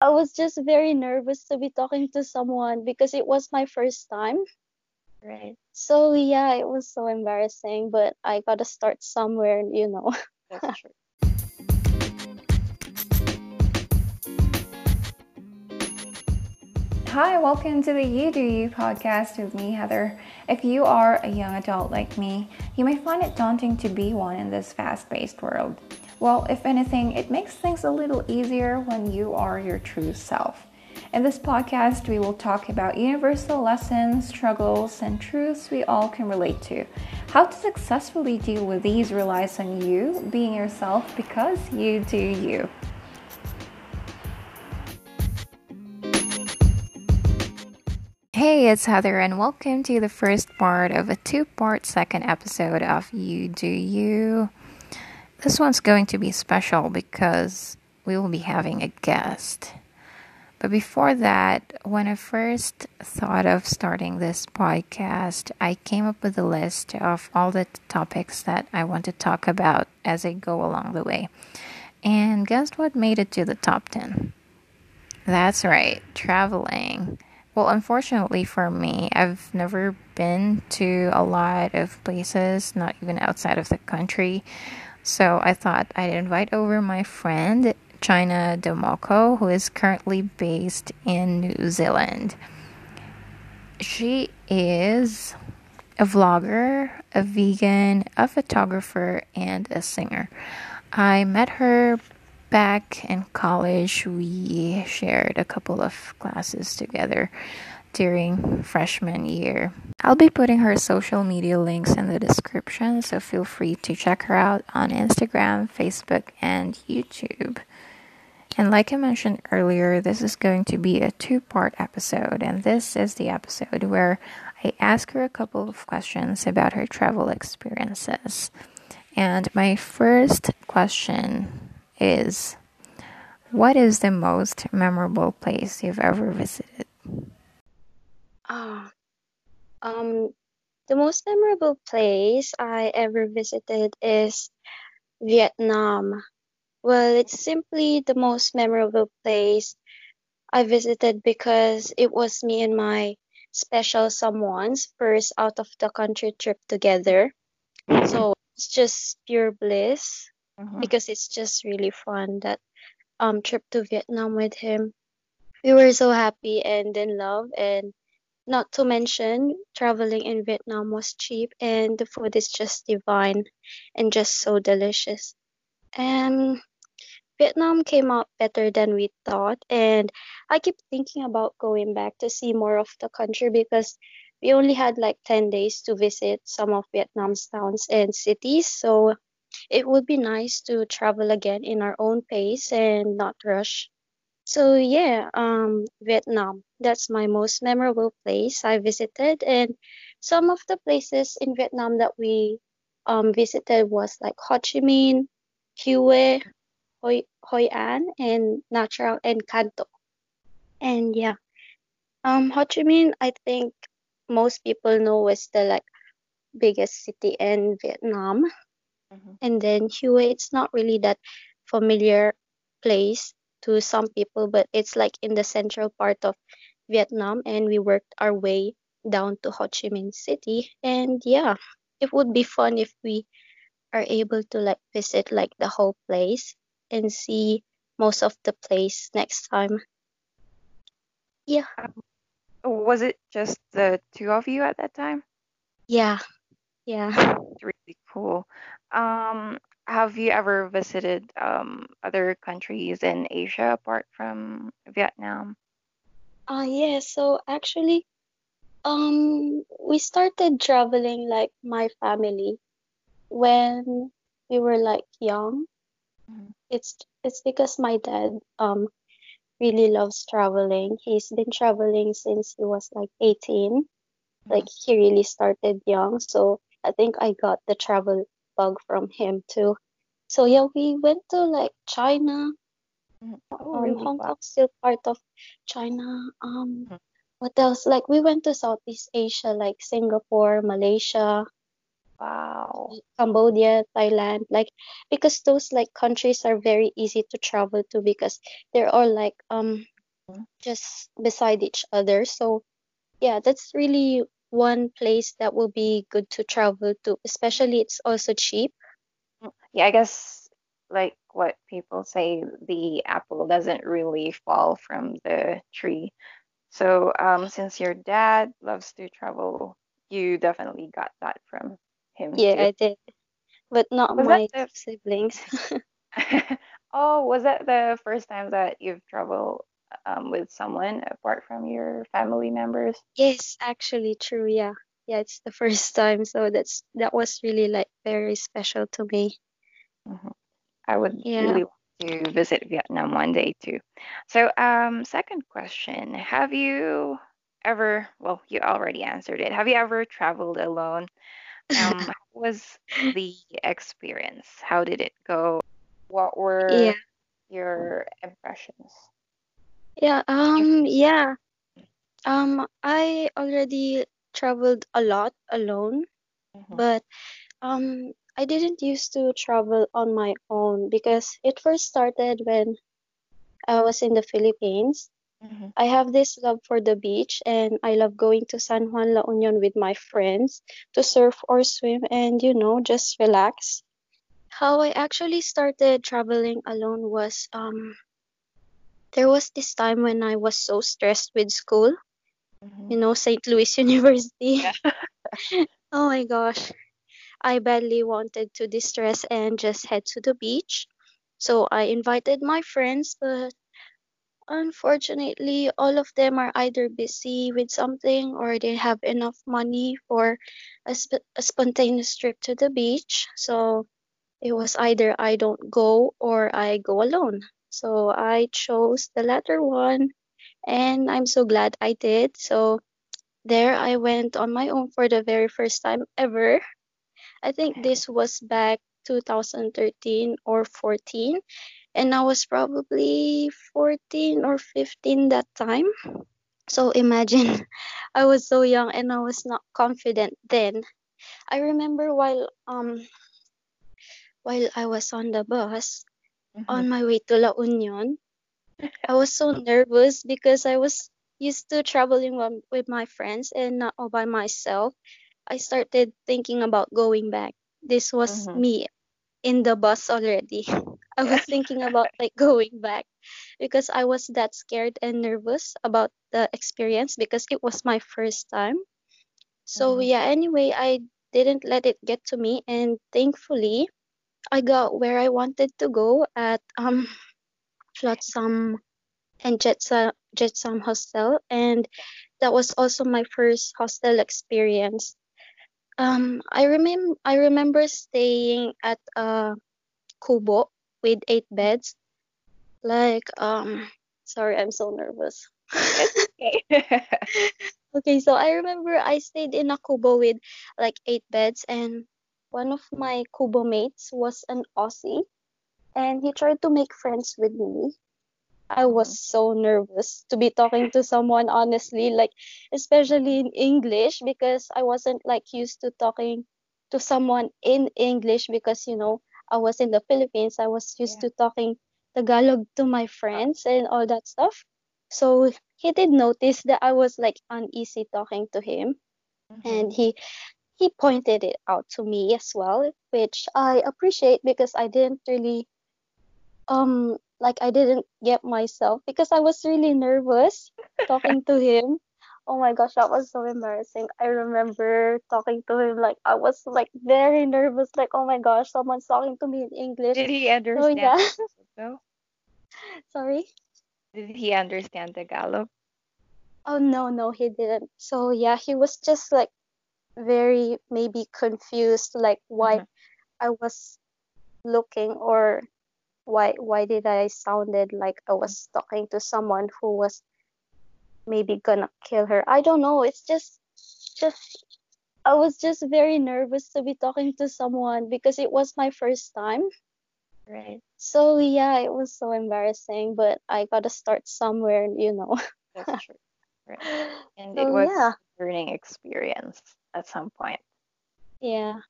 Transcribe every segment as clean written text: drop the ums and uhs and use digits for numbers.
I was just very nervous to be talking to someone because it was my first time. Right. So, yeah, it was so embarrassing, but I got to start somewhere, you know. That's true. Hi, welcome to the You Do You podcast with me, Heather. If you are a young adult like me, you may find it daunting to be one in this fast-paced world. Well, if anything, it makes things a little easier when you are your true self. In this podcast, we will talk about universal lessons, struggles, and truths we all can relate to. How to successfully deal with these relies on you being yourself, because you do you. Hey, it's Heather, and welcome to the first part of a two-part second episode of You Do You. This one's going to be special because we will be having a guest. But before that, when I first thought of starting this podcast, I came up with a list of all the topics that I want to talk about as I go along the way. And guess what made it to the top 10? That's right, traveling. Well, unfortunately for me, I've never been to a lot of places, not even outside of the country. So I thought I'd invite over my friend, China Demarco, who is currently based in New Zealand. She is a vlogger, a vegan, a photographer, and a singer. I met her back in college. We shared a couple of classes together during freshman year. I'll be putting her social media links in the description, so feel free to check her out on Instagram, Facebook, and YouTube. And like I mentioned earlier, this is going to be a two-part episode, and this is the episode where I ask her a couple of questions about her travel experiences. And my first question is, what is the most memorable place you've ever visited? The most memorable place I ever visited is Vietnam. Well, it's simply the most memorable place I visited because it was me and my special someone's first out of the country trip together. So it's just pure bliss because it's just really fun, that trip to Vietnam with him. We were so happy and in love, and not to mention, traveling in Vietnam was cheap and the food is just divine and just so delicious. And Vietnam came out better than we thought, and I keep thinking about going back to see more of the country because we only had like 10 days to visit some of Vietnam's towns and cities, so it would be nice to travel again in our own pace and not rush. So yeah, Vietnam, that's my most memorable place I visited. And some of the places in Vietnam that we visited was like Ho Chi Minh, Hue, Hoi An, and Nha Trang, and Kanto. And yeah, Ho Chi Minh, I think most people know, is the like biggest city in Vietnam. And then Hue, it's not really that familiar place to some people, but it's like in the central part of Vietnam, and we worked our way down to Ho Chi Minh City. And yeah, it would be fun if we are able to like visit like the whole place and see most of the place next time. Yeah. Was it just the two of you at that time? Yeah. That's really cool. Have you ever visited other countries in Asia apart from Vietnam? Yeah, so actually, we started traveling, like, my family when we were, like, young. It's because my dad really loves traveling. He's been traveling since he was, like, 18. Like, he really started young, so I think I got the travel bug from him too. So yeah, we went to like China. Really? Hong Kong's still part of China. What else? Like we went to Southeast Asia, like Singapore, Malaysia, Wow. Cambodia, Thailand, like because those like countries are very easy to travel to because they're all like just beside each other. So yeah, that's really one place that will be good to travel to, especially it's also cheap. Yeah, I guess like what people say, the apple doesn't really fall from the tree. So since your dad loves to travel, you definitely got that from him. Yeah, too. I did, but not was my siblings. Oh, was that the first time that you've traveled with someone apart from your family members? Yes, actually, true. Yeah, it's the first time, so that was really like very special to me. Mm-hmm. I would really want to visit Vietnam one day too. So, second question: have you ever? Well, you already answered it. Have you ever traveled alone? How was the experience? How did it go? What were your impressions? I already traveled a lot alone, but I didn't used to travel on my own because it first started when I was in the Philippines. Mm-hmm. I have this love for the beach, and I love going to San Juan La Union with my friends to surf or swim and, just relax. How I actually started traveling alone was there was this time when I was so stressed with school, St. Louis University. Yeah. Oh my gosh. I badly wanted to distress and just head to the beach. So I invited my friends, but unfortunately, all of them are either busy with something or they have enough money for a spontaneous trip to the beach. So it was either I don't go or I go alone. So I chose the latter one, and I'm so glad I did. So there I went on my own for the very first time ever. I think this was back 2013 or 14. And I was probably 14 or 15 that time. So imagine, I was so young and I was not confident then. I remember while I was on the bus on my way to La Union, I was so nervous because I was used to traveling with my friends and not all by myself. I started thinking about going back. This was me in the bus already. I was thinking about like going back because I was that scared and nervous about the experience because it was my first time. So anyway, I didn't let it get to me, and thankfully I got where I wanted to go at Flotsam and Jetsam Hostel, and that was also my first hostel experience. I remember staying at Kubo with 8 beds. Sorry, I'm so nervous. Okay. Okay, so I remember I stayed in a Kubo with like 8 beds, and one of my Kubo mates was an Aussie, and he tried to make friends with me. I was so nervous to be talking to someone, honestly, like especially in English, because I wasn't like used to talking to someone in English because, I was in the Philippines. I was used to talking Tagalog to my friends and all that stuff. So he did notice that I was like uneasy talking to him. And he pointed it out to me as well, which I appreciate because I didn't really I didn't get myself because I was really nervous talking to him. Oh my gosh, that was so embarrassing. I remember talking to him like I was like very nervous, like oh my gosh, someone's talking to me in English. Did he understand? So, Sorry? Did he understand Tagalog? Oh no, he didn't. So he was just like very maybe confused, like why I was looking or why did I sounded like I was talking to someone who was maybe gonna kill her. I don't know. It's just I was just very nervous to be talking to someone because it was my first time. Right. So it was so embarrassing, but I gotta start somewhere, That's true. Right. And so, it was a learning experience at some point. Yeah.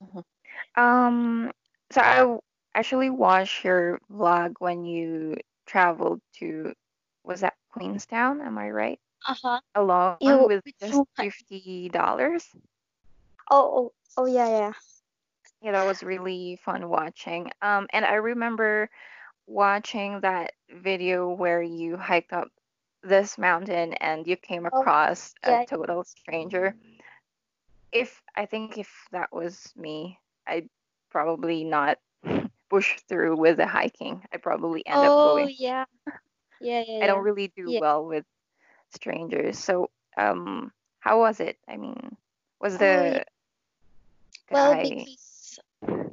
Mhm. So actually watched your vlog when you traveled to, was that Queenstown? Am I right? Uh-huh. Alone You with with just whom? $50. Oh, yeah. Yeah, that was really fun watching. And I remember watching that video where you hiked up this mountain and you came Oh, across a yeah. total stranger. If that was me, I'd probably not push through with the hiking. I'd probably end up Oh, going. yeah. Yeah, yeah, I don't yeah. really do Yeah. well with strangers. So, how was it? I mean, was Oh, yeah. the Well, guy because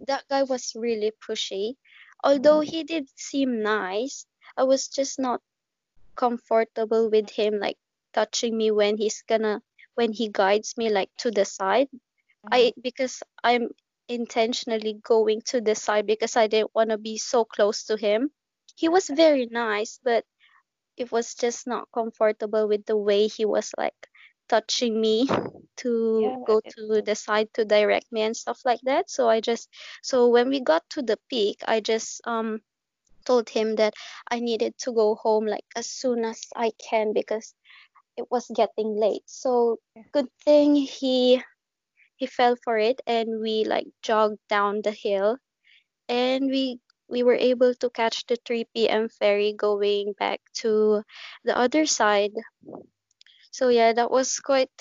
that guy was really pushy. Although Mhm. he did seem nice, I was just not comfortable with him like touching me when he guides me like to the side. Mhm. Because I'm intentionally going to the side because I didn't want to be so close to him. He was very nice, but it was just not comfortable with the way he was like touching me to Yeah, go it to the side to direct me and stuff like that. So when we got to the peak, I just told him that I needed to go home like as soon as I can because it was getting late. So good thing he fell for it and we like jogged down the hill and we were able to catch the 3 p.m. ferry going back to the other side. So yeah, that was quite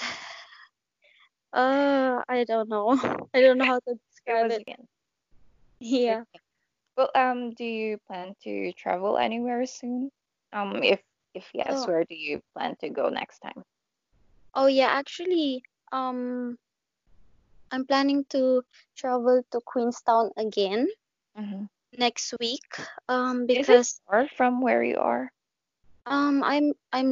I don't know. I don't know how to it describe was it. again. Okay. Yeah. Well, do you plan to travel anywhere soon? If yes, Oh, where do you plan to go next time? oh yeah, actually um I'm planning to travel to Queenstown again hmm next week Is it because far from where you are? I'm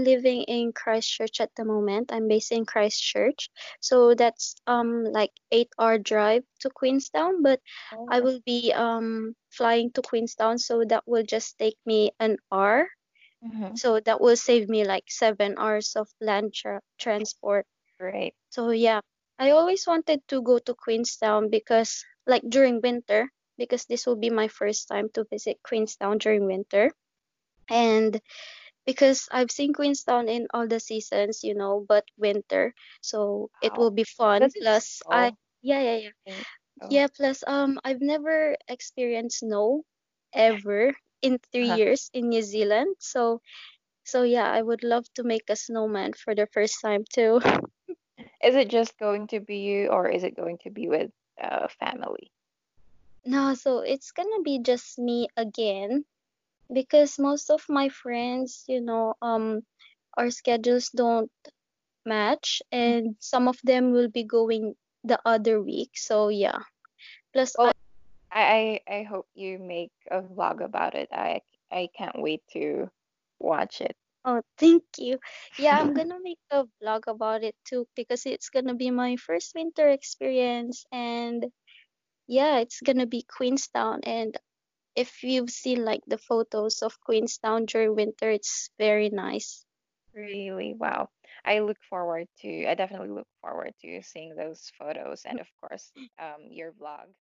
living in Christchurch at the moment. I'm based in Christchurch. So that's like 8-hour drive to Queenstown, but I Oh, will be flying to Queenstown, so that will just take me an hour. hmm So that will save me like 7 hours of land transport. Great. So yeah, I always wanted to go to Queenstown because like during winter, because this will be my first time to visit Queenstown during winter. And because I've seen Queenstown in all the seasons, but winter. So it Wow. will be fun. Does it Plus, I, snow yeah, yeah, yeah. in oh, Plus, I've never experienced snow ever in three huh. years in New Zealand. So yeah, I would love to make a snowman for the first time too. Is it just going to be you, or is it going to be with family? No, so it's gonna be just me again because most of my friends, our schedules don't match Mm. and some of them will be going the other week. So yeah. Plus Well, I hope you make a vlog about it. I can't wait to watch it. Oh, thank you. Yeah, I'm gonna make a vlog about it too because it's gonna be my first winter experience and yeah, it's gonna be Queenstown and if you've seen like the photos of Queenstown during winter, it's very nice. Really, wow. I definitely look forward to seeing those photos and of course, your vlog.